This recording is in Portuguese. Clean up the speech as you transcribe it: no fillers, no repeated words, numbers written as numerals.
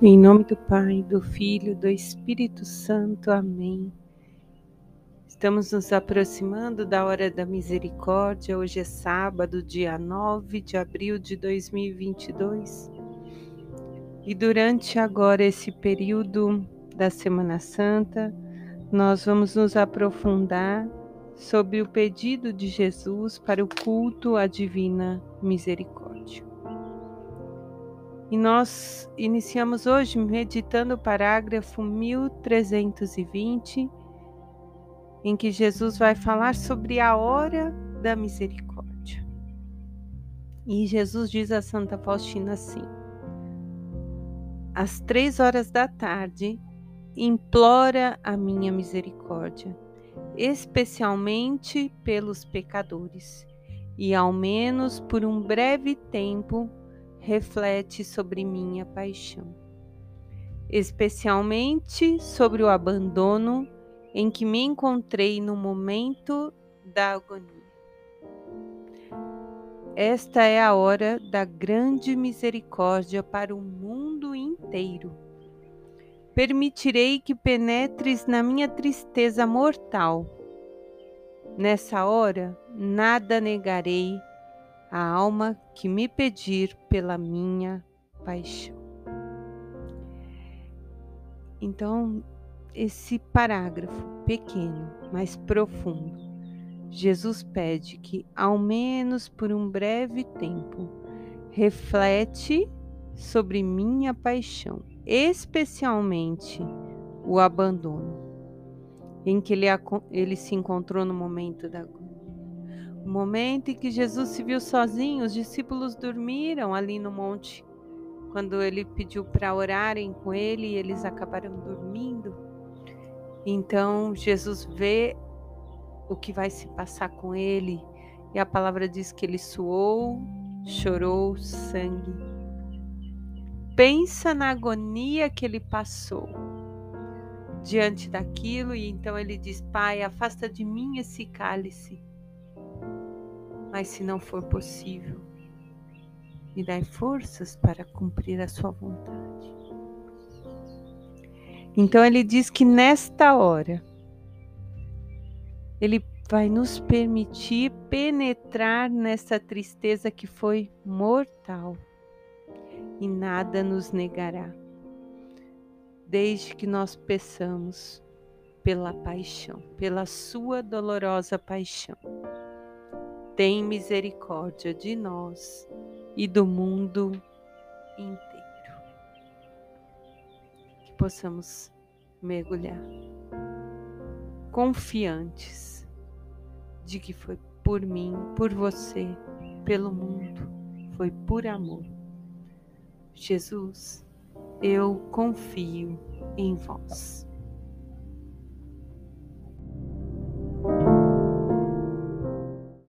Em nome do Pai, do Filho, do Espírito Santo. Amém. Estamos nos aproximando da Hora da Misericórdia. Hoje é sábado, dia 9 de abril de 2022. E durante agora esse período da Semana Santa, nós vamos nos aprofundar sobre o pedido de Jesus para o culto à Divina Misericórdia. E nós iniciamos hoje meditando o parágrafo 1320, em que Jesus vai falar sobre a hora da misericórdia. E Jesus diz a Santa Faustina assim: às 15h, implora a minha misericórdia, especialmente pelos pecadores, e ao menos por um breve tempo reflete sobre minha paixão, especialmente sobre o abandono em que me encontrei no momento da agonia. Esta é a hora da grande misericórdia para o mundo inteiro. Permitirei que penetres na minha tristeza mortal. Nessa hora, nada negarei a alma que me pedir pela minha paixão. Então, esse parágrafo pequeno, mas profundo, Jesus pede que, ao menos por um breve tempo, reflete sobre minha paixão, especialmente o abandono em que ele se encontrou no momento da agonia. O momento em que Jesus se viu sozinho, os discípulos dormiram ali no monte. Quando ele pediu para orarem com ele, eles acabaram dormindo. Então, Jesus vê o que vai se passar com ele. E a palavra diz que ele suou, chorou sangue. Pensa na agonia que ele passou diante daquilo. E então ele diz: Pai, afasta de mim esse cálice, mas se não for possível, me dai forças para cumprir a sua vontade. Então ele diz que nesta hora, ele vai nos permitir penetrar nessa tristeza que foi mortal, e nada nos negará, desde que nós peçamos pela paixão, pela sua dolorosa paixão. Tem misericórdia de nós e do mundo inteiro. Que possamos mergulhar, confiantes de que foi por mim, por você, pelo mundo, foi por amor. Jesus, eu confio em vós.